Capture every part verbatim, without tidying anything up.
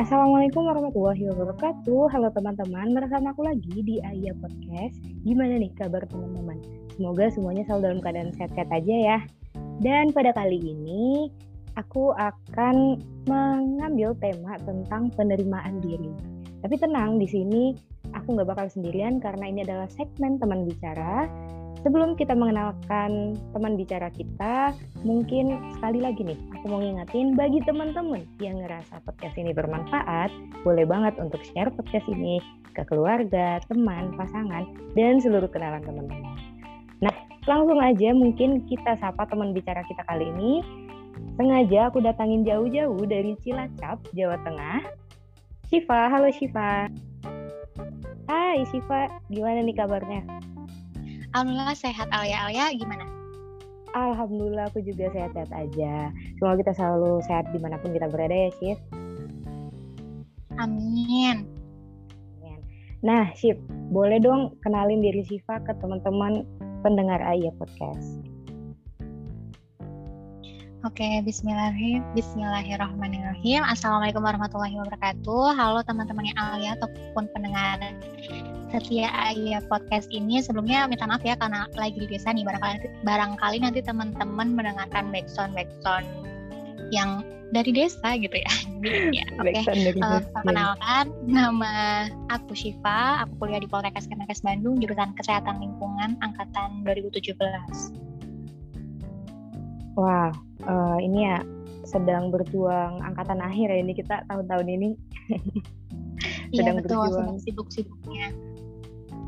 Assalamualaikum warahmatullahi wabarakatuh. Halo teman-teman, bersama aku lagi di A I A Podcast. Gimana nih kabar teman-teman? Semoga semuanya selalu dalam keadaan sehat-sehat aja ya. Dan pada kali ini aku akan mengambil tema tentang penerimaan diri. Tapi tenang, di sini aku nggak bakal sendirian karena ini adalah segmen teman bicara. Sebelum kita mengenalkan teman bicara kita, mungkin sekali lagi nih aku mau ngingetin bagi teman-teman yang ngerasa podcast ini bermanfaat, boleh banget untuk share podcast ini ke keluarga, teman, pasangan, dan seluruh kenalan teman-teman. Nah, langsung aja mungkin kita sapa teman bicara kita kali ini. Sengaja aku datangin jauh-jauh dari Cilacap, Jawa Tengah. Syifa, halo Syifa. Hai Syifa, gimana nih kabarnya? Alhamdulillah sehat. Alia-alia gimana? Alhamdulillah aku juga sehat-sehat aja. Semoga kita selalu sehat dimanapun kita berada ya, Syif. Amin. Nah, Syif, boleh dong kenalin diri Syifa ke teman-teman pendengar A I A Podcast. Oke, bismillahirrahmanirrahim. Bismillahirrahmanirrahim. Assalamualaikum warahmatullahi wabarakatuh. Halo teman-temannya Alia ataupun pendengar setia A I A Podcast ini. Sebelumnya minta maaf ya karena lagi di desa nih, barangkali, barangkali nanti teman-teman mendengarkan backsound-backsound yang dari desa gitu ya. Ya oke, okay. uh, Perkenalkan, nama aku Syifa, aku kuliah di Politeknik Kesehatan Bandung, jurusan Kesehatan Lingkungan angkatan dua ribu tujuh belas. Wah, uh, ini ya sedang berjuang angkatan akhir ya ini kita tahun-tahun ini. Iya betul, sedang sibuk-sibuknya.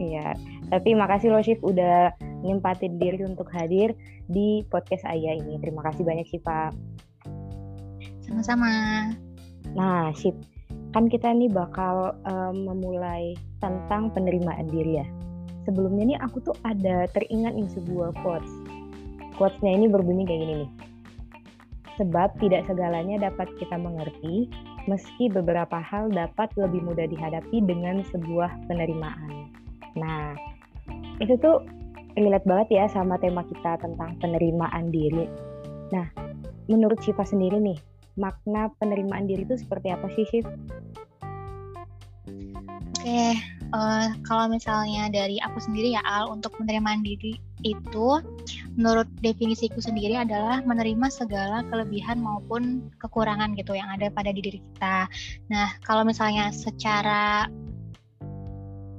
Iya, tapi makasih loh Syif udah nyempatin diri untuk hadir di podcast A I A ini. Terima kasih banyak Syifa. Sama-sama. Nah Syif, kan kita nih bakal um, memulai tentang penerimaan diri ya. Sebelumnya nih aku tuh ada teringat nih sebuah quotes. Quotesnya ini berbunyi kayak gini nih. Sebab tidak segalanya dapat kita mengerti, meski beberapa hal dapat lebih mudah dihadapi dengan sebuah penerimaan. Nah, itu tuh relate banget ya sama tema kita tentang penerimaan diri. Nah, menurut Syifa sendiri nih, makna penerimaan diri itu seperti apa sih, Syif? Oke, okay, uh, kalau misalnya dari aku sendiri ya Al, untuk penerimaan diri itu menurut definisiku sendiri adalah menerima segala kelebihan maupun kekurangan gitu yang ada pada diri kita. Nah, kalau misalnya secara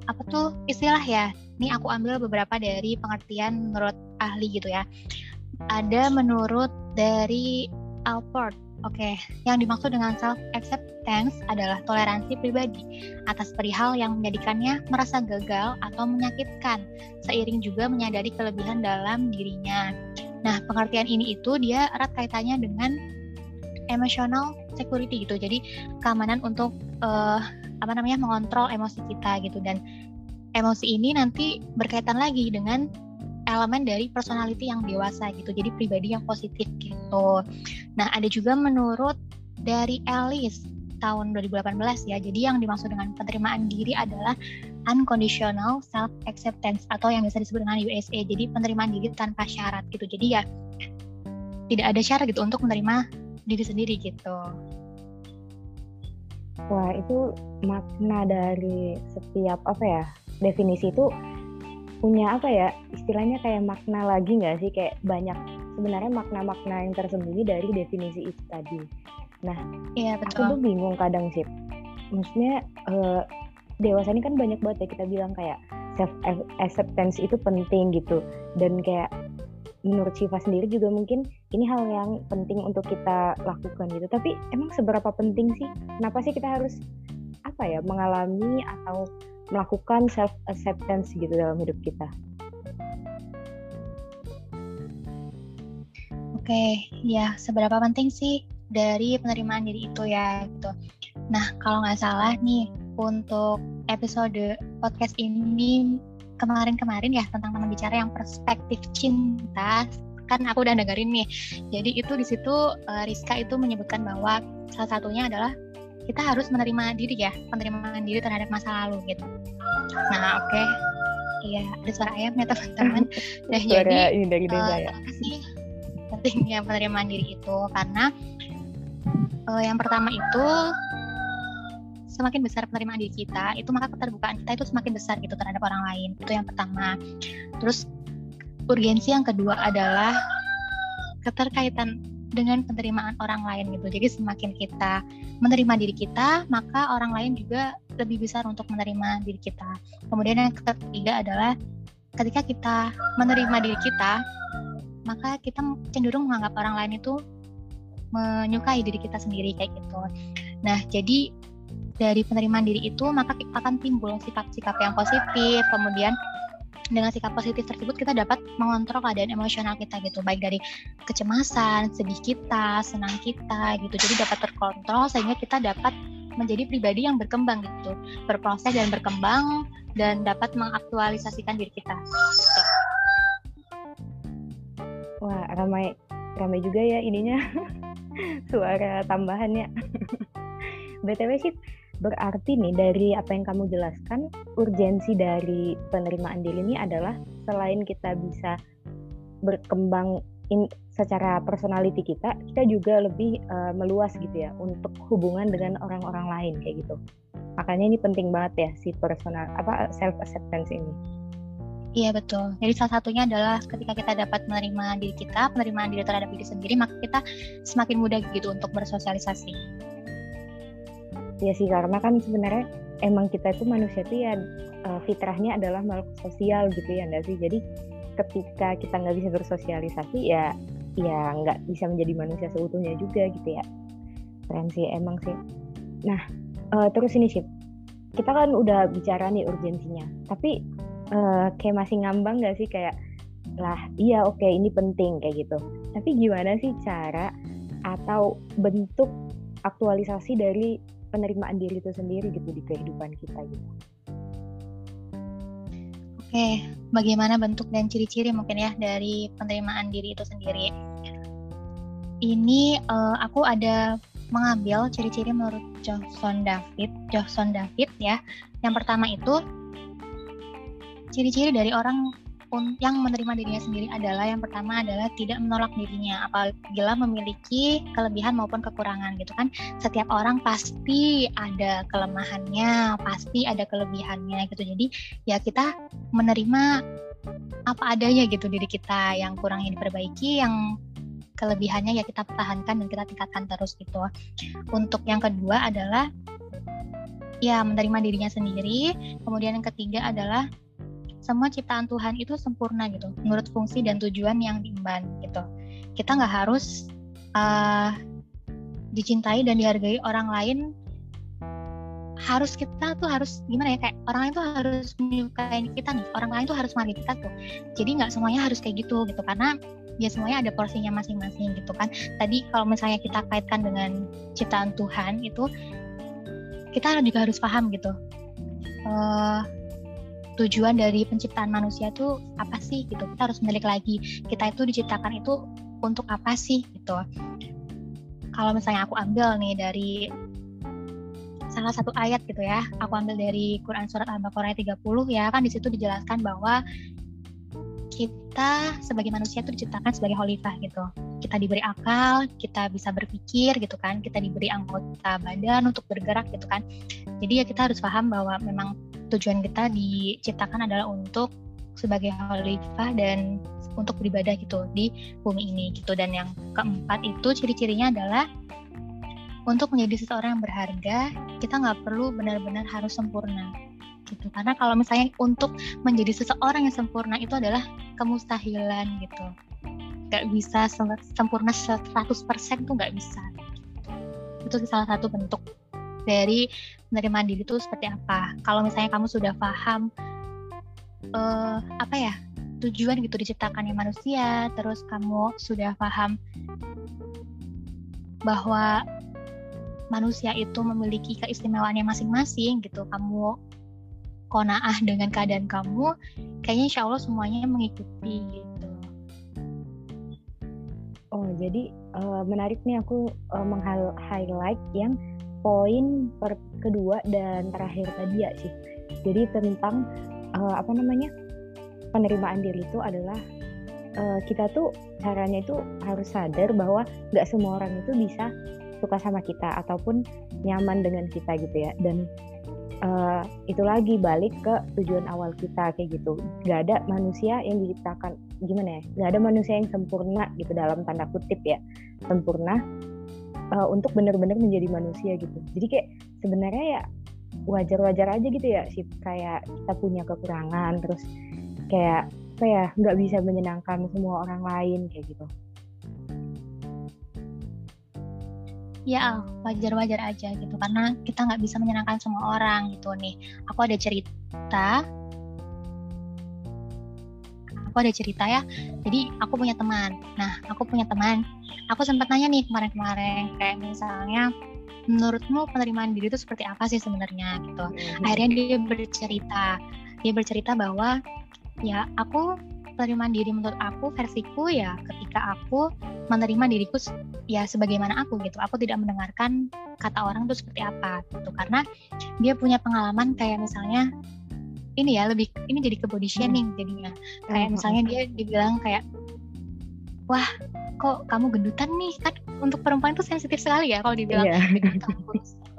apa tuh istilah ya, ini aku ambil beberapa dari pengertian menurut ahli gitu ya. Ada menurut dari Alport. Oke, okay. Yang dimaksud dengan self-acceptance adalah toleransi pribadi atas perihal yang menjadikannya merasa gagal atau menyakitkan, seiring juga menyadari kelebihan dalam dirinya. Nah, pengertian ini itu dia erat kaitannya dengan emotional security gitu, jadi keamanan untuk uh, apa namanya mengontrol emosi kita gitu, dan emosi ini nanti berkaitan lagi dengan elemen dari personality yang dewasa gitu, jadi pribadi yang positif gitu. Nah, ada juga menurut dari Ellis tahun dua ribu delapan belas ya, jadi yang dimaksud dengan penerimaan diri adalah unconditional self-acceptance atau yang biasa disebut dengan U S A, jadi penerimaan diri tanpa syarat gitu, jadi ya tidak ada syarat gitu untuk menerima diri sendiri gitu. Wah, itu makna dari setiap apa ya, definisi itu punya apa ya, istilahnya kayak makna lagi nggak sih, kayak banyak sebenarnya makna-makna yang tersembunyi dari definisi itu tadi. Nah, iya, betul. Aku tuh bingung kadang sih, maksudnya uh, dewasa ini kan banyak banget ya kita bilang kayak self acceptance itu penting gitu, dan kayak menurut Syifa sendiri juga mungkin ini hal yang penting untuk kita lakukan gitu. Tapi emang seberapa penting sih? Kenapa sih kita harus apa ya mengalami atau melakukan self-acceptance gitu dalam hidup kita? Oke, okay, ya seberapa penting sih dari penerimaan diri itu ya gitu. Nah, kalau nggak salah nih untuk episode podcast ini kemarin-kemarin ya tentang teman bicara yang perspektif cinta, kan aku udah dengerin nih. Jadi itu di situ Rizka itu menyebutkan bahwa salah satunya adalah kita harus menerima diri ya, penerimaan diri terhadap masa lalu gitu. Nah, oke, okay. Iya, ada suara ayam ya teman-teman. Nah, jadi uh, apa sih pentingnya penerimaan diri itu? Karena uh, yang pertama itu semakin besar penerimaan diri kita, itu maka keterbukaan kita itu semakin besar gitu terhadap orang lain. Itu yang pertama. Terus urgensi yang kedua adalah keterkaitan dengan penerimaan orang lain gitu. Jadi semakin kita menerima diri kita, maka orang lain juga lebih besar untuk menerima diri kita. Kemudian yang ketiga adalah ketika kita menerima diri kita, maka kita cenderung menganggap orang lain itu menyukai diri kita sendiri kayak gitu. Nah, jadi dari penerimaan diri itu maka kita akan timbul sikap-sikap yang positif. Kemudian dengan sikap positif tersebut kita dapat mengontrol keadaan emosional kita gitu, baik dari kecemasan, sedih kita, senang kita gitu. Jadi dapat terkontrol sehingga kita dapat menjadi pribadi yang berkembang gitu, berproses dan berkembang dan dapat mengaktualisasikan diri kita. Wah, ramai ramai juga ya ininya. Suara tambahannya. B T W sih, berarti nih dari apa yang kamu jelaskan, urgensi dari penerimaan diri ini adalah selain kita bisa berkembang in, secara personality kita, kita juga lebih uh, meluas gitu ya untuk hubungan dengan orang-orang lain kayak gitu. Makanya ini penting banget ya si personal apa self acceptance ini. Iya betul. Jadi salah satunya adalah ketika kita dapat menerima diri kita, penerimaan diri terhadap diri sendiri, maka kita semakin mudah gitu untuk bersosialisasi. Iya sih, karena kan sebenarnya emang kita itu manusia itu ya fitrahnya adalah makhluk sosial gitu ya, nggak sih? Jadi ketika kita nggak bisa bersosialisasi ya, ya nggak bisa menjadi manusia seutuhnya juga gitu ya. Keren sih emang sih. Nah uh, terus ini sih, kita kan udah bicara nih urgensinya, tapi Uh, kayak masih ngambang gak sih kayak lah iya oke okay, ini penting kayak gitu. Tapi gimana sih cara atau bentuk aktualisasi dari penerimaan diri itu sendiri gitu di kehidupan kita gitu? Oke, okay, bagaimana bentuk dan ciri-ciri mungkin ya dari penerimaan diri itu sendiri? Ini uh, aku ada mengambil ciri-ciri menurut Johnson David, Johnson David ya. Yang pertama itu, ciri-ciri dari orang yang menerima dirinya sendiri adalah yang pertama adalah tidak menolak dirinya apabila memiliki kelebihan maupun kekurangan gitu kan. Setiap orang pasti ada kelemahannya, pasti ada kelebihannya gitu. Jadi ya kita menerima apa adanya gitu diri kita, yang kurangnya diperbaiki, yang kelebihannya ya kita pertahankan dan kita tingkatkan terus gitu. Untuk yang kedua adalah ya menerima dirinya sendiri. Kemudian yang ketiga adalah semua ciptaan Tuhan itu sempurna gitu, menurut fungsi dan tujuan yang diemban gitu. Kita nggak harus uh, dicintai dan dihargai orang lain. Harus kita tuh harus gimana ya, kayak orang lain tuh harus menyukai kita nih, orang lain tuh harus menghargai kita tuh. Jadi nggak semuanya harus kayak gitu gitu, karena ya semuanya ada porsinya masing-masing gitu kan. Tadi kalau misalnya kita kaitkan dengan ciptaan Tuhan itu, kita juga harus paham gitu. Uh, tujuan dari penciptaan manusia itu apa sih gitu, kita harus menelik lagi kita itu diciptakan itu untuk apa sih gitu. Kalau misalnya aku ambil nih dari salah satu ayat gitu ya, aku ambil dari Quran surat Al-Baqarah tiga puluh ya kan, di situ dijelaskan bahwa kita sebagai manusia itu diciptakan sebagai khalifah gitu. Kita diberi akal, kita bisa berpikir gitu kan, kita diberi anggota badan untuk bergerak gitu kan. Jadi ya kita harus paham bahwa memang tujuan kita diciptakan adalah untuk sebagai khalifah dan untuk beribadah gitu di bumi ini gitu. Dan yang keempat itu ciri-cirinya adalah untuk menjadi seseorang yang berharga, kita nggak perlu benar-benar harus sempurna gitu. Karena kalau misalnya untuk menjadi seseorang yang sempurna itu adalah kemustahilan gitu. Nggak bisa sempurna seratus persen tuh nggak bisa gitu. Itu salah satu bentuk dari penerimaan diri itu seperti apa. Kalau misalnya kamu sudah paham uh, apa ya tujuan gitu diciptakannya manusia, terus kamu sudah paham bahwa manusia itu memiliki keistimewaannya masing-masing gitu, kamu qanaah dengan keadaan kamu, kayaknya insya Allah semuanya mengikuti gitu. Oh jadi uh, menarik nih, aku uh, meng-highlight yang poin per kedua dan terakhir tadi ya sih. Jadi tentang uh, apa namanya penerimaan diri itu adalah uh, kita tuh caranya itu harus sadar bahwa nggak semua orang itu bisa suka sama kita ataupun nyaman dengan kita gitu ya. Dan uh, itu lagi balik ke tujuan awal kita kayak gitu. Gak ada manusia yang diciptakan gimana ya, gak ada manusia yang sempurna gitu dalam tanda kutip ya, sempurna uh, untuk benar-benar menjadi manusia gitu. Jadi kayak sebenarnya ya wajar-wajar aja gitu ya sih, kayak kita punya kekurangan, terus kayak apa ya, nggak bisa menyenangkan semua orang lain kayak gitu. Ya, wajar-wajar aja gitu, karena kita nggak bisa menyenangkan semua orang gitu nih. Aku ada cerita, aku ada cerita ya. Jadi aku punya teman. Nah, aku punya teman. Aku sempat nanya nih kemarin-kemarin, kayak misalnya, menurutmu penerimaan diri itu seperti apa sih sebenarnya gitu. Mm-hmm. Akhirnya dia bercerita, dia bercerita bahwa ya aku penerimaan diri menurut aku versiku ya ketika aku menerima diriku ya sebagaimana aku gitu. Aku tidak mendengarkan kata orang itu seperti apa gitu, karena dia punya pengalaman kayak misalnya ini ya lebih ini jadi ke body shaming jadinya. Kayak misalnya dia dibilang kayak, wah kok kamu gendutan nih, kan untuk perempuan itu sensitif sekali ya kalau dibilang yeah.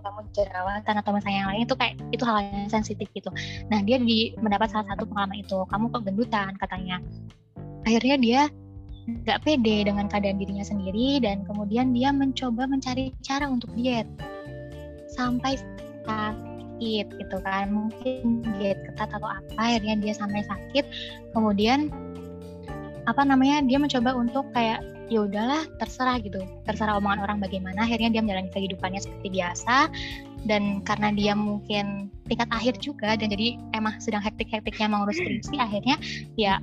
kamu jerawatan atau misalnya yang lain, itu kayak itu hal yang sensitif gitu. Nah dia di, mendapat salah satu pengalaman itu, kamu kok gendutan katanya. Akhirnya dia nggak pede dengan keadaan dirinya sendiri dan kemudian dia mencoba mencari cara untuk diet sampai sakit gitu kan, mungkin diet ketat atau apa, akhirnya dia sampai sakit. Kemudian apa namanya, dia mencoba untuk kayak ya udahlah terserah gitu, terserah omongan orang bagaimana. Akhirnya dia menjalani kehidupannya seperti biasa, dan karena dia mungkin tingkat akhir juga dan jadi emang sedang hektik-hektiknya mengurus skripsi, akhirnya ya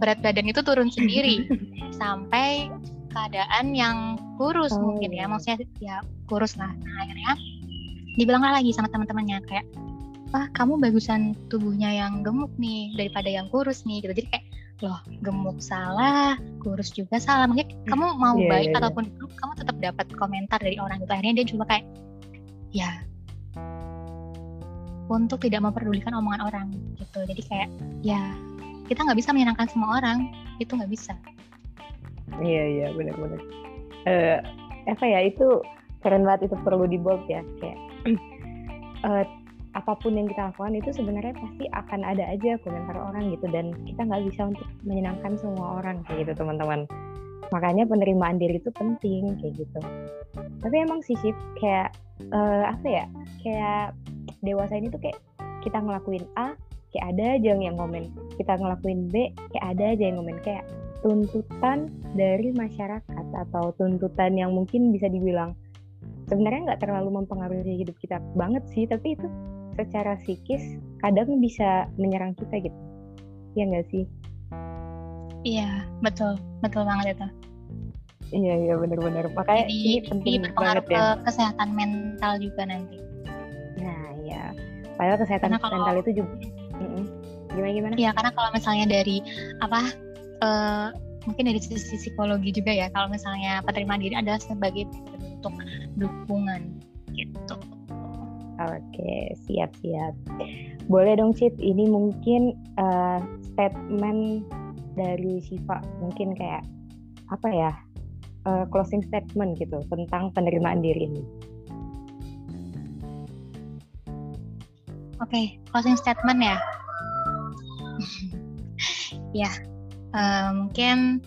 berat badan itu turun sendiri sampai keadaan yang kurus oh. mungkin ya, maksudnya ya kurus lah. Nah akhirnya dibilanglah lagi sama teman-temannya kayak, wah kamu bagusan tubuhnya yang gemuk nih daripada yang kurus nih gitu. Jadi kayak, loh gemuk salah, kurus juga salah, mungkin kamu mau yeah, baik yeah, ataupun yeah. kamu tetap dapat komentar dari orang gitu. Akhirnya dia cuma kayak ya untuk tidak memperdulikan omongan orang gitu. Jadi kayak ya kita nggak bisa menyenangkan semua orang, itu nggak bisa. Iya yeah, iya yeah, benar-benar uh, apa ya, itu keren banget, itu perlu dibold ya kayak uh, apapun yang kita lakukan itu sebenarnya pasti akan ada aja komentar orang gitu, dan kita nggak bisa untuk menyenangkan semua orang kayak gitu teman-teman. Makanya penerimaan diri itu penting kayak gitu. Tapi emang sih Sip, kayak uh, apa ya, kayak dewasa ini tuh kayak kita ngelakuin A kayak ada aja yang komen, kita ngelakuin B kayak ada aja yang komen. Kayak tuntutan dari masyarakat atau tuntutan yang mungkin bisa dibilang sebenarnya nggak terlalu mempengaruhi hidup kita banget sih, tapi itu secara psikis kadang bisa menyerang kita gitu. Iya nggak sih? Iya, betul, betul banget itu. Iya, iya benar-benar. Makanya jadi, ini penting jadi banget ke ya. Kesehatan mental juga nanti. Nah, ya. Padahal kesehatan kalau, mental itu juga. Mm-mm. Gimana gimana? Iya, karena kalau misalnya dari apa? Uh, mungkin dari sisi psikologi juga ya. Kalau misalnya penerimaan diri adalah sebagai bentuk dukungan gitu. Oke, siap-siap. Boleh dong Cip, ini mungkin uh, statement dari Syifa, mungkin kayak apa ya, uh, closing statement gitu tentang penerimaan diri ini. Oke, closing statement ya. Ya, uh, mungkin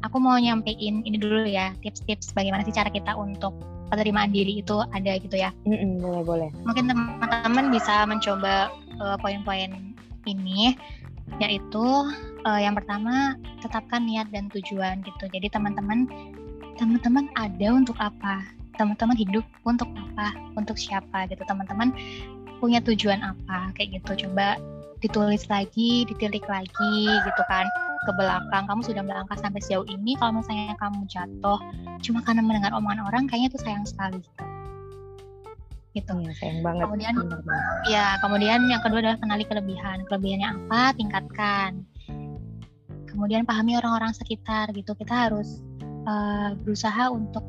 aku mau nyampein ini dulu ya, tips-tips bagaimana sih cara kita untuk penerimaan diri itu ada gitu ya. Mm-mm, boleh boleh. Mungkin teman-teman bisa mencoba uh, poin-poin ini, yaitu uh, yang pertama tetapkan niat dan tujuan gitu. Jadi teman-teman teman-teman ada untuk apa? Teman-teman hidup untuk apa? Untuk siapa gitu? Teman-teman punya tujuan apa? Kayak gitu. Coba ditulis lagi, ditilik lagi gitu kan. Ke belakang, kamu sudah melangkah sampai sejauh ini. Kalau misalnya kamu jatuh cuma karena mendengar omongan orang, kayaknya itu sayang sekali gitu. Ya, sayang banget. Kemudian, ya, kemudian yang kedua adalah kenali kelebihan. Kelebihannya apa? Tingkatkan. Kemudian pahami orang-orang sekitar gitu. Kita harus uh, berusaha untuk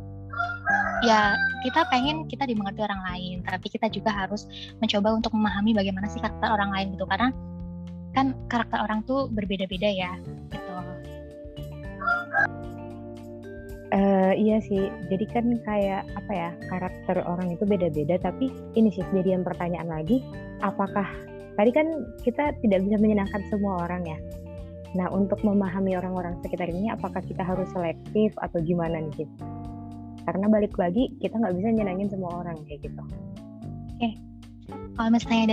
ya, kita pengen kita dimengerti orang lain, tapi kita juga harus mencoba untuk memahami bagaimana sih karakter orang lain gitu, karena kan karakter orang tuh berbeda-beda ya gitu. Uh, iya sih, jadi kan kayak apa ya, karakter orang itu beda-beda, tapi ini sih jadi yang pertanyaan lagi, apakah, tadi kan kita tidak bisa menyenangkan semua orang ya, nah untuk memahami orang-orang sekitar ini apakah kita harus selektif atau gimana nih gitu, karena balik lagi kita nggak bisa nyenangin semua orang kayak gitu. Oke, okay. Kalau misalnya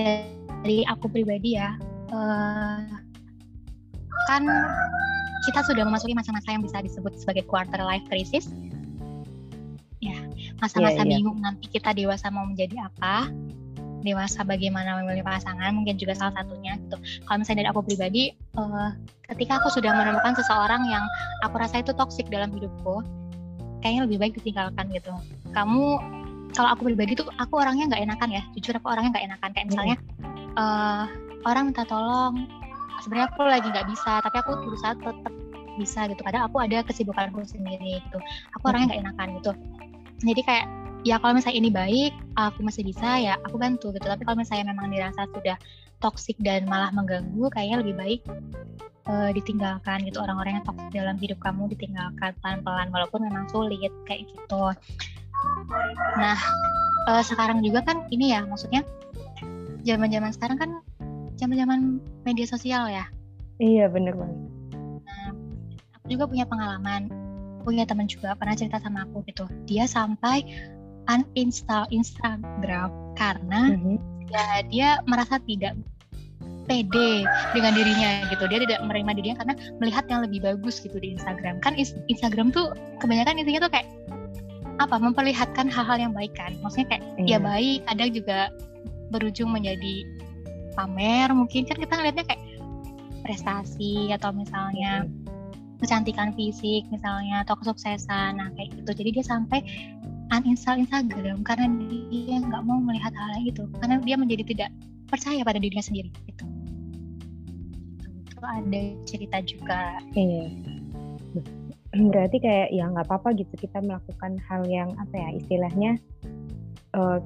dari aku pribadi ya, uh, kan kita sudah memasuki masa-masa yang bisa disebut sebagai quarter life crisis. Ya, masa-masa yeah, bingung yeah. Nanti kita dewasa mau menjadi apa, dewasa bagaimana memilih pasangan, mungkin juga salah satunya gitu. Kalau misalnya dari aku pribadi, uh, ketika aku sudah menemukan seseorang yang aku rasa itu toksik dalam hidupku, kayaknya lebih baik ditinggalkan gitu. Kamu, kalau aku pribadi tuh, aku orangnya nggak enakan ya. Jujur aku orangnya nggak enakan. Kayak misalnya, uh, orang minta tolong, sebenarnya aku lagi nggak bisa, tapi aku berusaha tetap bisa gitu. Padahal aku ada kesibukanku sendiri gitu. Aku orangnya nggak enakan gitu. Jadi kayak ya kalau misalnya ini baik, aku masih bisa ya aku bantu gitu. Tapi kalau misalnya memang dirasa sudah toksik dan malah mengganggu, kayaknya lebih baik uh, ditinggalkan gitu. Orang-orang yang toksik dalam hidup kamu ditinggalkan pelan-pelan, walaupun memang sulit kayak gitu. Nah uh, sekarang juga kan ini ya, maksudnya zaman-zaman sekarang kan zaman-zaman media sosial ya. Iya bener banget. Nah, aku juga punya pengalaman, punya teman juga pernah cerita sama aku gitu. Dia sampai uninstall Instagram karena mm-hmm. ya dia merasa tidak pede dengan dirinya gitu. Dia tidak menerima dirinya karena melihat yang lebih bagus gitu di Instagram. Kan Instagram tuh kebanyakan isinya tuh kayak apa? Memperlihatkan hal-hal yang baik kan. Maksudnya kayak yeah. ya baik, kadang juga berujung menjadi pamer, mungkin kan kita ngeliatnya kayak prestasi atau misalnya kecantikan fisik misalnya atau kesuksesan, nah kayak gitu. Jadi dia sampai uninstall Instagram karena dia nggak mau melihat hal itu, karena dia menjadi tidak percaya pada dirinya sendiri gitu. Itu ada cerita juga. Iya. Berarti kayak ya nggak apa-apa gitu kita melakukan hal yang apa ya istilahnya. Uh,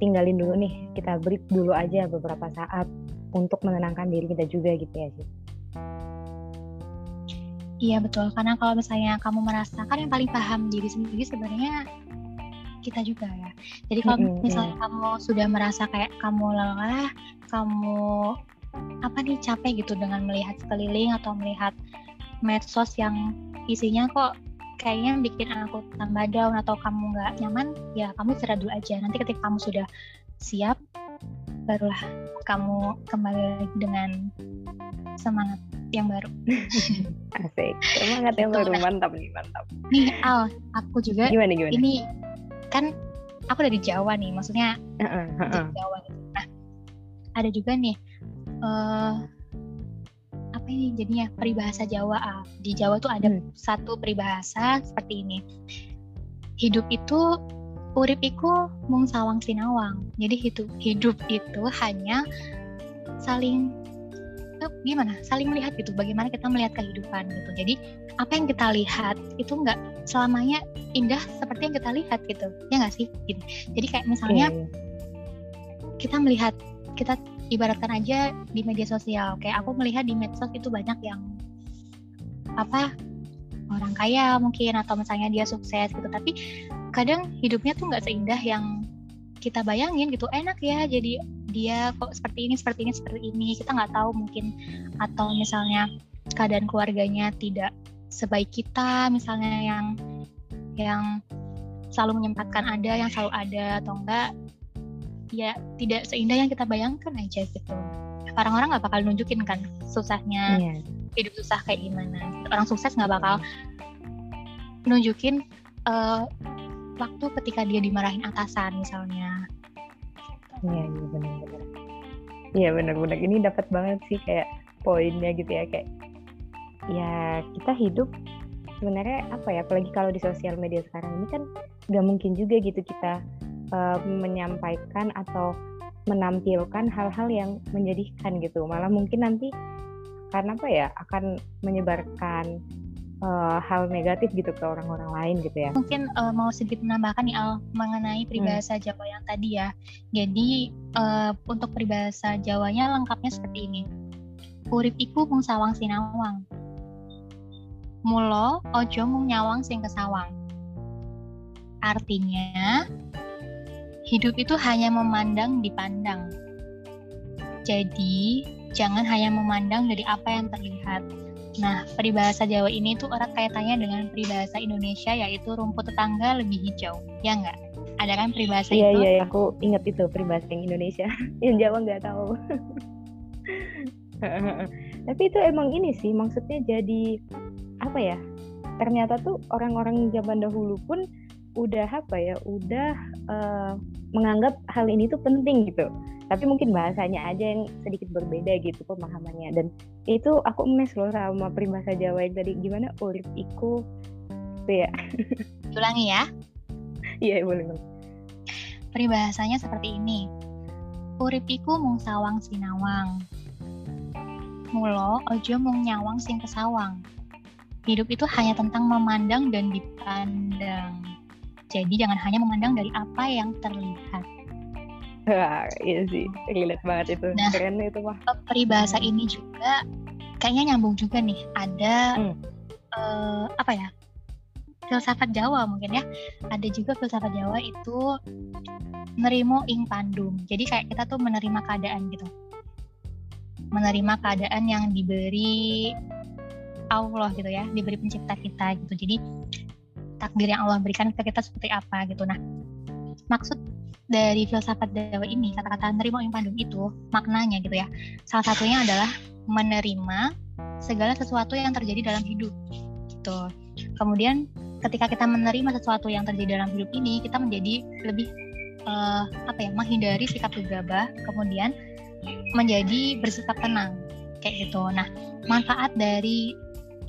tinggalin dulu nih, kita break dulu aja beberapa saat untuk menenangkan diri kita juga gitu ya sih. Iya betul, karena kalau misalnya kamu merasakan yang paling paham diri sendiri sebenarnya kita juga ya. Jadi kalau mm-hmm. misalnya kamu sudah merasa kayak kamu lelah, kamu apa nih capek gitu dengan melihat sekeliling atau melihat medsos yang isinya kok kayaknya bikin aku tambah down atau kamu nggak nyaman, ya kamu istirahat dulu aja. Nanti ketika kamu sudah siap, barulah kamu kembali lagi dengan semangat yang baru. Asik, semangat yang baru, mantap nih, mantap. Nih Al, aku juga gimana, gimana? Ini kan aku dari Jawa nih, maksudnya uh-uh, uh-uh. dari Jawa. Nah, ada juga nih. Uh, apa ini jadinya peribahasa Jawa ah. Di Jawa tuh ada hmm. satu peribahasa seperti ini, hidup itu urip iku mung sawang sinawang. Jadi hidup hidup itu hanya saling eh, gimana saling melihat gitu, bagaimana kita melihat kehidupan gitu. Jadi apa yang kita lihat itu nggak selamanya indah seperti yang kita lihat gitu, ya nggak sih gitu. Jadi kayak misalnya hmm. kita melihat, kita ibaratkan aja di media sosial, kayak aku melihat di medsos itu banyak yang apa orang kaya mungkin atau misalnya dia sukses gitu, tapi kadang hidupnya tuh nggak seindah yang kita bayangin gitu. Enak ya jadi dia kok seperti ini seperti ini seperti ini, kita nggak tahu mungkin, atau misalnya keadaan keluarganya tidak sebaik kita misalnya, yang yang selalu menyempatkan ada, yang selalu ada atau enggak ya tidak seindah yang kita bayangkan aja gitu. Orang-orang nggak bakal nunjukin kan susahnya yeah. hidup susah kayak gimana. Orang sukses nggak bakal nunjukin uh, waktu ketika dia dimarahin atasan misalnya. Iya yeah, yeah, benar-benar. Iya yeah, benar-benar. Ini dapat banget sih kayak poinnya gitu ya, kayak ya kita hidup sebenarnya apa ya, apalagi kalau di sosial media sekarang ini kan nggak mungkin juga gitu kita menyampaikan atau menampilkan hal-hal yang menjadikan gitu, malah mungkin nanti karena apa ya akan menyebarkan uh, hal negatif gitu ke orang-orang lain gitu ya. Mungkin uh, mau sedikit menambahkan nih Al mengenai peribahasa hmm. Jawa yang tadi ya. Jadi uh, untuk peribahasa Jawanya lengkapnya seperti ini. Urip iku mung sawang sinawang. Mula ojo mung nyawang sing kesawang. Artinya, hidup itu hanya memandang dipandang. Jadi, jangan hanya memandang dari apa yang terlihat. Nah, peribahasa Jawa ini tuh erat kaitannya dengan peribahasa Indonesia, yaitu rumput tetangga lebih hijau. Ya nggak? Ada kan peribahasa iya, itu? Iya, iya. Aku ingat itu peribahasa yang Indonesia. Yang Jawa nggak tahu. Tapi itu emang ini sih, maksudnya jadi apa ya? Ternyata tuh orang-orang zaman dahulu pun udah apa ya, udah uh, menganggap hal ini tuh penting gitu. Tapi mungkin bahasanya aja yang sedikit berbeda gitu pemahamannya. Dan itu aku emes loh sama peribahasa Jawa yang tadi, gimana urip iku itu ya. Ulangi ya. Iya boleh. Peribahasanya seperti ini. Urip iku mung sawang sinawang. Mula ojo mung nyawang sing kesawang. Hidup itu hanya tentang memandang dan dipandang. Jadi jangan hanya memandang dari apa yang terlihat. Wah, iya sih, relate banget itu. Nah, keren itu mah. Peribahasa ini juga kayaknya nyambung juga nih. Ada hmm. uh, apa ya? Filsafat Jawa mungkin ya. Ada juga filsafat Jawa itu nerimo ing pandum. Jadi kayak kita tuh menerima keadaan gitu. Menerima keadaan yang diberi Allah gitu ya, diberi pencipta kita gitu. Jadi takdir yang Allah berikan ke kita seperti apa gitu. Nah, maksud dari filsafat Jawa ini, kata-kata nerima ing pandum itu maknanya gitu ya, salah satunya adalah menerima segala sesuatu yang terjadi dalam hidup gitu. Kemudian ketika kita menerima sesuatu yang terjadi dalam hidup ini, kita menjadi lebih uh, apa ya, menghindari sikap gegabah, kemudian menjadi bersikap tenang kayak gitu. Nah, manfaat dari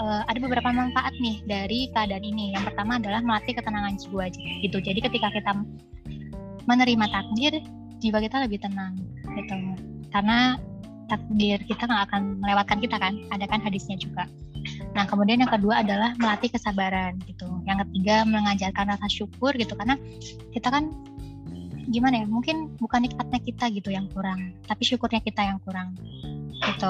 Uh, ada beberapa manfaat nih dari keadaan ini. Yang pertama adalah melatih ketenangan jiwa gitu. Jadi ketika kita menerima takdir, jiwa kita lebih tenang gitu. Karena takdir kita nggak akan melewatkan kita kan. Ada kan hadisnya juga. Nah, kemudian yang kedua adalah melatih kesabaran gitu. Yang ketiga mengajarkan rasa syukur gitu. Karena kita kan gimana ya? Mungkin bukan nikmatnya kita gitu yang kurang, tapi syukurnya kita yang kurang gitu.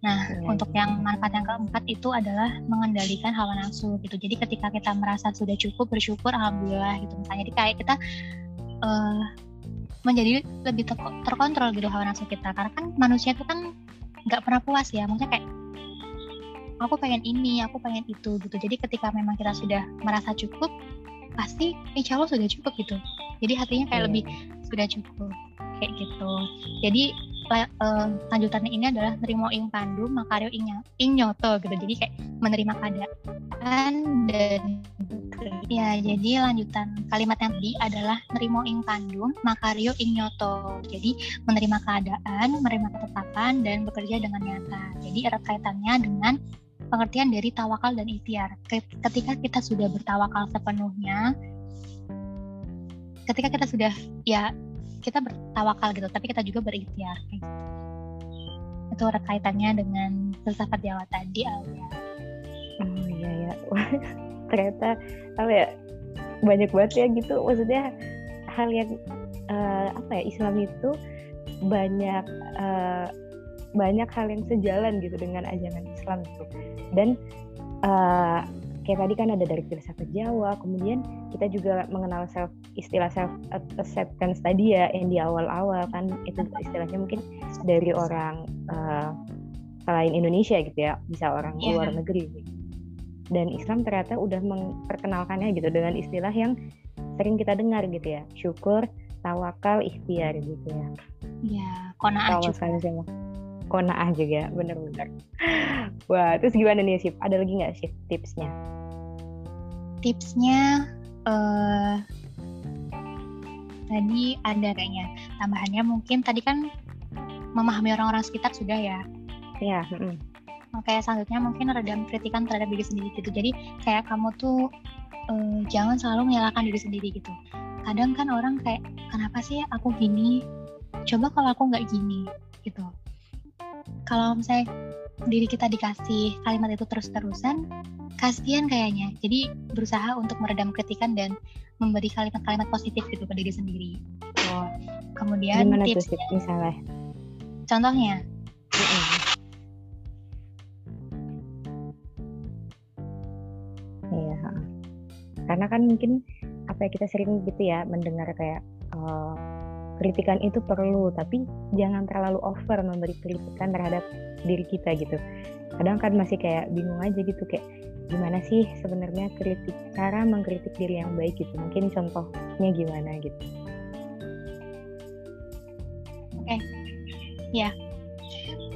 Nah, ya, untuk ya. yang manfaat yang keempat itu adalah mengendalikan hawa nafsu gitu. Jadi ketika kita merasa sudah cukup, bersyukur, alhamdulillah gitu. Misalnya jadi kayak kita uh, menjadi lebih ter- terkontrol gitu hawa nafsu kita. Karena kan manusia itu kan nggak pernah puas ya. Maksudnya kayak aku pengen ini, aku pengen itu gitu. Jadi ketika memang kita sudah merasa cukup, pasti insya Allah sudah cukup gitu. Jadi hatinya kayak ya. lebih sudah cukup kayak gitu. Jadi Uh, lanjutannya ini adalah nerimo ing pandum makaryo ing, ing nyoto gitu. Jadi kayak menerima keadaan dan ya, jadi lanjutan kalimat yang tadi adalah nerimo ing pandum makaryo ing nyoto. Jadi menerima keadaan, menerima ketetapan, dan bekerja dengan nyata. Jadi erat kaitannya dengan pengertian dari tawakal dan ikhtiar. Ketika kita sudah bertawakal sepenuhnya, ketika kita sudah ya kita bertawakal gitu, tapi kita juga berikhtiar gitu. Itu kaitannya dengan filsafat Jawa tadi, Alia. Oh iya ya, wah ternyata Alia banyak banget ya gitu. Maksudnya hal yang uh, apa ya, Islam itu banyak uh, banyak hal yang sejalan gitu dengan ajaran Islam gitu. Dan uh, kayak tadi kan ada dari filsafat Jawa, kemudian kita juga mengenal self, istilah self acceptance tadi ya, yang di awal-awal kan itu istilahnya mungkin dari orang uh, selain Indonesia gitu ya, bisa orang yeah. luar negeri. Dan Islam ternyata udah memperkenalkannya gitu dengan istilah yang sering kita dengar gitu ya, syukur, tawakal, ikhtiar gitu ya. Iya, yeah, qanaah juga. Qanaah juga, benar-benar. Wah, terus gimana nih Sif? Ada lagi nggak Sif tipsnya? Tipsnya uh, tadi ada kayaknya. Tambahannya mungkin tadi kan memahami orang-orang sekitar sudah ya. Iya. Mm-hmm. Oke, selanjutnya mungkin redam kritikan terhadap diri sendiri gitu. Jadi kayak kamu tuh uh, jangan selalu menyalahkan diri sendiri gitu. Kadang kan orang kayak kenapa sih aku gini? Coba kalau aku nggak gini gitu. Kalau misalnya diri kita dikasih kalimat itu terus-terusan, kasihan kayaknya. Jadi berusaha untuk meredam kritikan dan memberi kalimat-kalimat positif gitu ke diri sendiri. Oh. Kemudian gimana tipsnya, tip, misalnya? Contohnya? Mm-hmm. Iya. Karena kan mungkin apa ya, kita sering gitu ya mendengar kayak uh, kritikan itu perlu, tapi jangan terlalu over memberi kritikan terhadap diri kita gitu. Kadang kan masih kayak bingung aja gitu, kayak gimana sih sebenarnya kritik, cara mengkritik diri yang baik gitu. Mungkin contohnya gimana gitu. Oke, okay. Ya,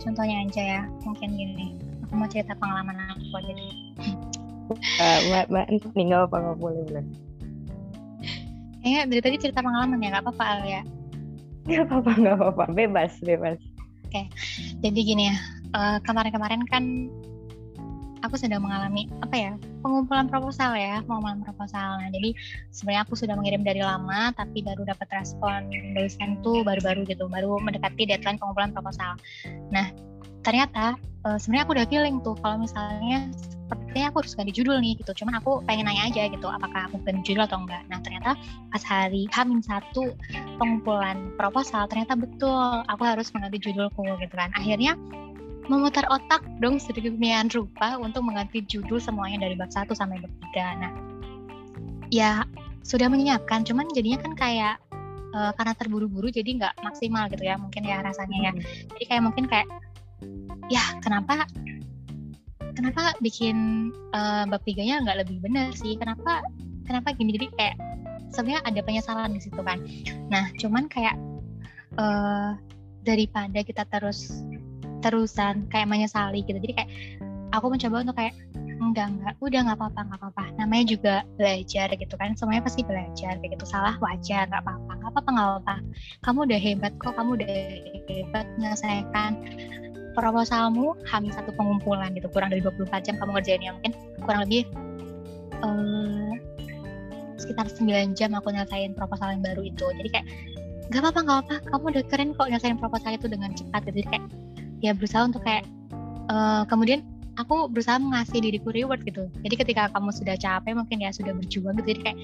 contohnya aja ya, mungkin gini. Aku mau cerita pengalaman aku aja dulu. Uh, mbak, mbak, nih gak apa-apa, gak boleh belum. Kayaknya dari tadi cerita pengalaman ya, gak apa-apa Al ya. Gak apa-apa, gak apa-apa, bebas, bebas. Oke, okay. Jadi gini ya, uh, kemarin-kemarin kan aku sedang mengalami, apa ya, pengumpulan proposal ya, pengumpulan proposal. Nah, jadi sebenarnya aku sudah mengirim dari lama, tapi baru dapat respon dosen tuh baru-baru gitu, baru mendekati deadline pengumpulan proposal. Nah, ternyata uh, sebenarnya aku udah feeling tuh, kalau misalnya sepertinya aku harus ganti judul nih gitu, cuman aku pengen nanya aja gitu apakah aku ganti judul atau enggak. Nah ternyata pas hari H minus satu pengumpulan proposal ternyata betul aku harus mengganti judulku gitu kan. Akhirnya memutar otak dong sedemikian rupa untuk mengganti judul semuanya dari bab satu sampai bab tiga. Nah ya sudah menyiapkan, cuman jadinya kan kayak uh, karena terburu-buru jadi nggak maksimal gitu ya mungkin ya rasanya ya. Jadi kayak mungkin kayak ya kenapa Kenapa bikin uh, bab tiganya nggak lebih benar sih? Kenapa kenapa gini? Jadi kayak sebenarnya ada penyesalan di situ kan. Nah, cuman kayak uh, daripada kita terus terusan kayak menyesali gitu. Jadi kayak aku mencoba untuk kayak enggak enggak, udah nggak apa-apa nggak apa-apa. Namanya juga belajar gitu kan. Semuanya pasti belajar kayak gitu. Salah wajar, nggak apa-apa nggak apa-apa nggak apa-apa. Kamu udah hebat kok. Kamu udah hebat menyelesaikan proposalmu hamil satu pengumpulan gitu, kurang dari dua puluh empat jam kamu ngerjainnya, mungkin kurang lebih uh, sekitar sembilan jam aku nyelesain proposal yang baru itu. Jadi kayak gak apa-apa gak apa-apa kamu udah keren kok nyelesain proposal itu dengan cepat gitu. Jadi kayak ya berusaha untuk kayak uh, kemudian aku berusaha mengasih diriku reward gitu. Jadi ketika kamu sudah capek mungkin ya sudah berjuang gitu, jadi kayak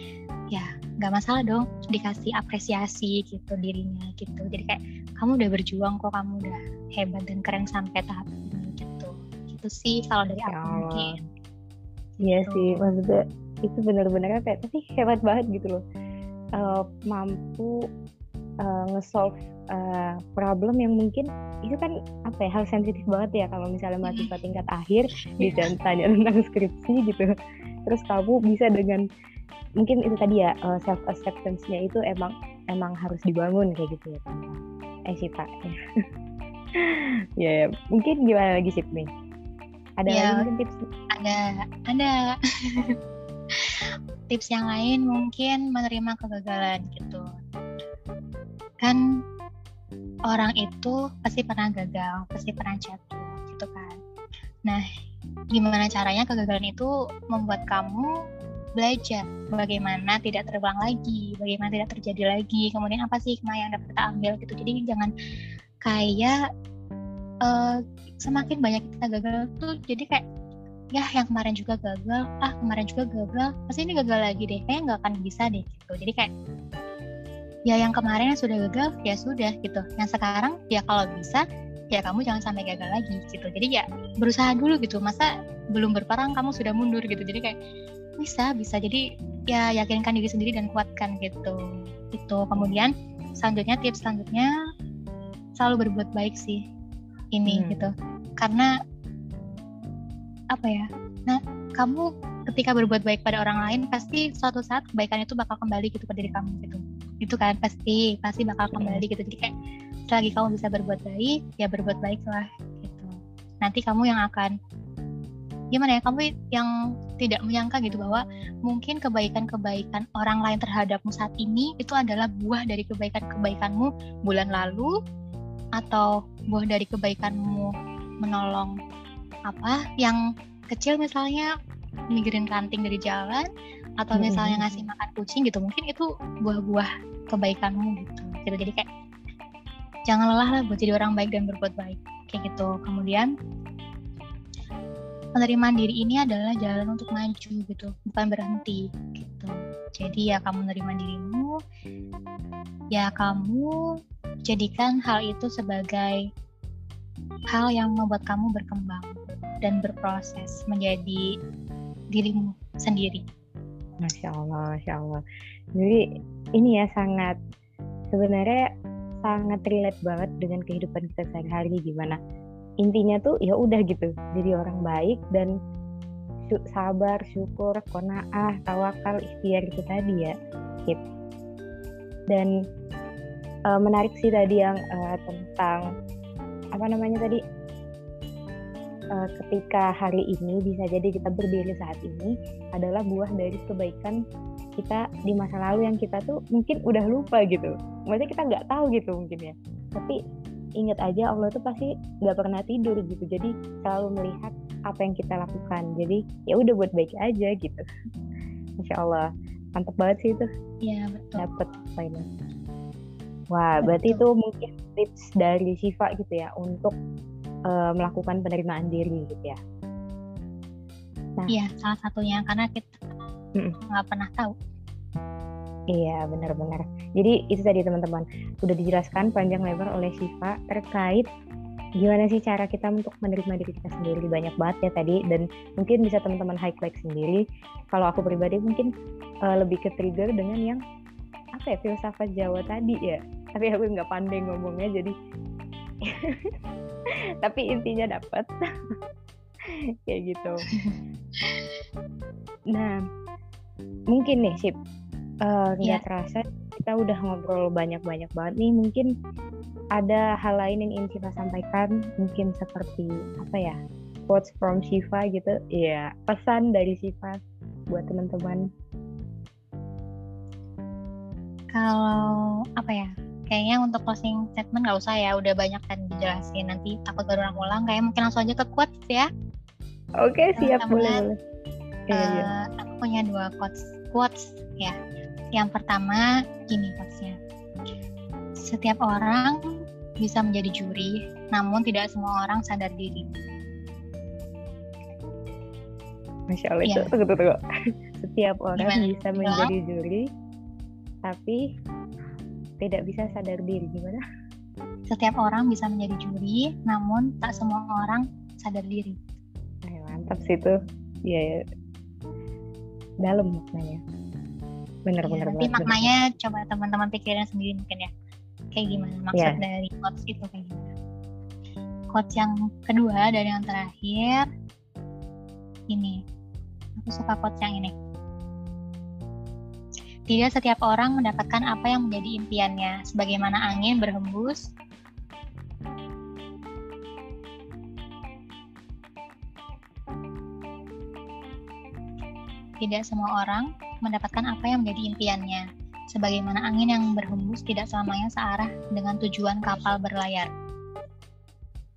ya gak masalah dong dikasih apresiasi gitu dirinya gitu. Jadi kayak kamu udah berjuang kok, kamu udah hebat dan keren sampai tahap ini gitu. Gitu sih kalau dari aku ya, mungkin. Iya gitu sih, maksudnya itu benar-benar kayak tapi hebat banget gitu loh. Uh, mampu uh, nge-solve Uh, problem yang mungkin itu kan apa ya, hal sensitif banget ya kalau misalnya mahasiswa tingkat akhir ditanya tentang skripsi gitu. Terus kamu bisa dengan mungkin itu tadi ya uh, self acceptance-nya itu emang emang harus dibangun kayak gitu ya kan. Eh Syifa. Ya, mungkin gimana lagi Syifa nih? Ada ya, lagi mungkin tips? Ada, ada. Tips yang lain mungkin menerima kegagalan gitu. Kan orang itu pasti pernah gagal, pasti pernah jatuh gitu kan. Nah, gimana caranya kegagalan itu membuat kamu belajar bagaimana tidak terulang lagi, bagaimana tidak terjadi lagi, kemudian apa sih hikmah yang dapat kita ambil gitu. Jadi jangan kayak uh, semakin banyak kita gagal tuh jadi kayak ya yang kemarin juga gagal, ah kemarin juga gagal, pasti ini gagal lagi deh, kayaknya nggak akan bisa deh gitu. Jadi kayak ya yang kemarin yang sudah gagal ya sudah gitu, yang sekarang ya kalau bisa ya kamu jangan sampai gagal lagi gitu. Jadi ya berusaha dulu gitu, masa belum berperang kamu sudah mundur gitu. Jadi kayak bisa bisa jadi ya yakinkan diri sendiri dan kuatkan gitu. Itu kemudian selanjutnya tips selanjutnya selalu berbuat baik sih ini hmm. gitu, karena apa ya, nah kamu ketika berbuat baik pada orang lain pasti suatu saat kebaikan itu bakal kembali gitu ke diri kamu gitu. Itu kan pasti pasti bakal kembali gitu. Jadi kayak selagi kamu bisa berbuat baik ya berbuat baiklah gitu, nanti kamu yang akan gimana ya, kamu yang tidak menyangka gitu bahwa mungkin kebaikan-kebaikan orang lain terhadapmu saat ini itu adalah buah dari kebaikan-kebaikanmu bulan lalu, atau buah dari kebaikanmu menolong apa yang kecil misalnya minggirin ranting dari jalan, atau misalnya ngasih makan kucing gitu. Mungkin itu buah-buah kebaikanmu gitu. Gitu. Jadi kayak jangan lelah lah buat jadi orang baik dan berbuat baik kayak gitu. Kemudian penerimaan diri ini adalah jalan untuk maju gitu, bukan berhenti gitu. Jadi ya kamu menerima dirimu, ya kamu jadikan hal itu sebagai hal yang membuat kamu berkembang dan berproses menjadi dirimu sendiri. Masya Allah, Masya Allah. Jadi ini ya sangat, sebenarnya sangat relate banget dengan kehidupan kita sehari-hari, gimana intinya tuh ya udah gitu, jadi orang baik dan sabar, syukur, qanaah, tawakal, ikhtiar itu tadi ya gitu. Dan e, menarik sih tadi yang e, tentang apa namanya tadi, e, ketika hari ini bisa jadi kita berdiri saat ini adalah buah dari kebaikan kita di masa lalu yang kita tuh mungkin udah lupa gitu, maksudnya kita nggak tahu gitu mungkin ya, tapi ingat aja Allah tuh pasti nggak pernah tidur gitu, jadi selalu melihat apa yang kita lakukan, jadi ya udah buat baik aja gitu. Masya Allah, mantep banget sih itu. Iya betul. Dapat poinnya. Wah, betul. Berarti itu mungkin tips dari Syifa gitu ya untuk uh, melakukan penerimaan diri gitu ya. Iya, nah, salah satunya karena kita nggak pernah tahu. Iya benar-benar. Jadi itu tadi teman-teman udah dijelaskan panjang lebar oleh Syifa terkait gimana sih cara kita untuk menerima diri kita sendiri, banyak banget ya tadi, dan mungkin bisa teman-teman highlight sendiri. Kalau aku pribadi mungkin uh, lebih ke trigger dengan yang apa ya, filsafat Jawa tadi ya, tapi aku nggak pandai ngomongnya jadi tapi intinya dapat kayak gitu. Nah mungkin nih Sip, nggak uh, yeah. terasa kita udah ngobrol banyak-banyak banget nih. Mungkin ada hal lain yang ingin Syifa sampaikan, mungkin seperti apa ya, quotes from Syifa gitu ya, yeah. pesan dari Syifa buat teman-teman. Kalau apa ya, kayaknya untuk closing statement nggak usah ya, udah banyak kan dijelasin, nanti takut berulang-ulang, kayaknya mungkin langsung aja ke quotes ya. Oke okay, siap, boleh boleh. Uh, yeah, yeah. Aku punya dua quotes quotes ya. Yang pertama gini quotesnya, setiap orang bisa menjadi juri, namun tidak semua orang sadar diri. Masya Allah ya. itu, tunggu, tunggu. Setiap orang Gimana? bisa menjadi juri, tapi tidak bisa sadar diri. Gimana? Setiap orang bisa menjadi juri, namun tak semua orang sadar diri. Ay, mantap sih itu, ya, ya. Dalam maknanya. Bener-bener ya, nanti bener, maknanya bener. Coba teman-teman pikirin sendiri mungkin ya, kayak gimana maksud yeah. dari quotes itu kayak gimana. Quotes yang kedua dan yang terakhir ini, aku suka quotes yang ini. Tidak setiap orang mendapatkan apa yang menjadi impiannya, sebagaimana angin berhembus. Tidak semua orang mendapatkan apa yang menjadi impiannya, sebagaimana angin yang berhembus tidak selamanya searah dengan tujuan kapal berlayar.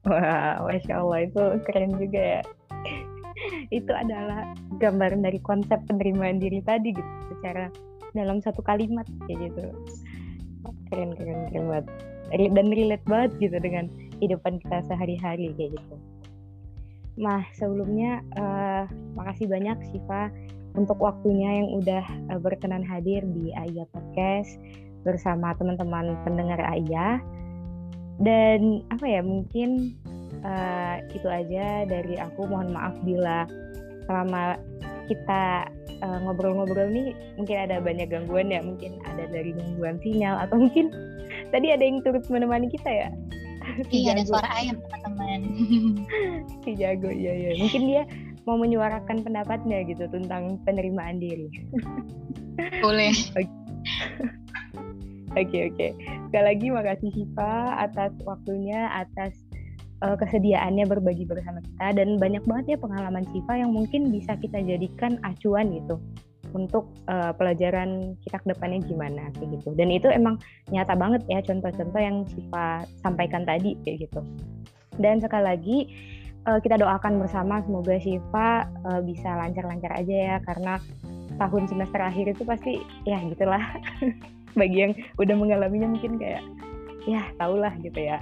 Wah, Masya Allah, itu keren juga ya. Itu adalah gambaran dari konsep penerimaan diri tadi gitu, secara dalam satu kalimat kayak gitu. Keren, keren, keren banget. Dan relate banget gitu dengan kehidupan kita sehari-hari kayak gitu. Nah, sebelumnya uh, makasih banyak Syifa untuk waktunya yang udah uh, berkenan hadir di A I A Podcast bersama teman-teman pendengar A I A. Dan apa ya, mungkin uh, itu aja dari aku. Mohon maaf bila selama kita uh, ngobrol-ngobrol nih mungkin ada banyak gangguan ya, mungkin ada dari gangguan sinyal atau mungkin tadi ada yang turut menemani kita ya. Si iya, ada suara ayam teman-teman. Si jago, iya iya. Mungkin dia mau menyuarakan pendapatnya gitu tentang penerimaan diri. Boleh. Oke oke. Okay, okay. Sekali lagi makasih Syifa atas waktunya, atas uh, kesediaannya berbagi bersama kita, dan banyak banget ya pengalaman Syifa yang mungkin bisa kita jadikan acuan gitu untuk uh, pelajaran kita ke depannya gimana kayak gitu. Dan itu emang nyata banget ya contoh-contoh yang Syifa sampaikan tadi kayak gitu. Dan sekali lagi uh, kita doakan bersama semoga Syifa uh, bisa lancar-lancar aja ya, karena tahun semester akhir itu pasti ya gitulah. Bagi yang udah mengalaminya mungkin kayak ya tahulah gitu ya.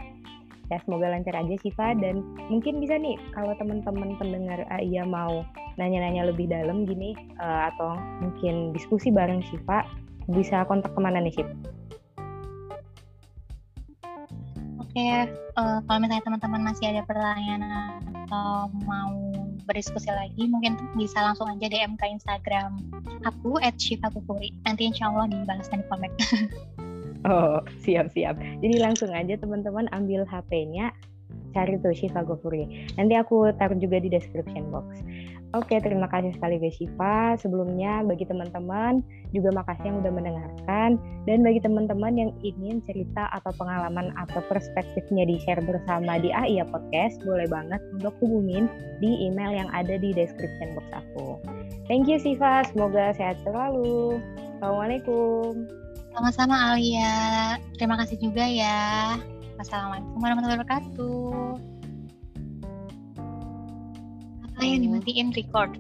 Ya semoga lancar aja Syifa, dan mungkin bisa nih kalau teman-teman pendengar A I A mau nanya-nanya lebih dalam gini uh, atau mungkin diskusi bareng Syifa, bisa kontak kemana nih Syifa? Oke, okay, uh, kalau misalnya teman-teman masih ada pertanyaan atau mau berdiskusi lagi, mungkin bisa langsung aja D M ke Instagram aku at syifa ghofuri. Nanti insya Allah dibalas dan di-comment. Oh, siap-siap. Jadi langsung aja teman-teman ambil H P-nya, cari tuh Syifa Ghofuri. Nanti aku taruh juga di description box. Oke, terima kasih sekali guys Syifa. Sebelumnya bagi teman-teman juga makasih yang udah mendengarkan, dan bagi teman-teman yang ingin cerita atau pengalaman atau perspektifnya di-share bersama di A I A Podcast, boleh banget untuk hubungin di email yang ada di description box aku. Thank you Syifa, semoga sehat selalu. Assalamualaikum. Sama-sama Alia. Terima kasih juga ya. Assalamualaikum warahmatullahi wabarakatuh. Apa yang dimatiin record?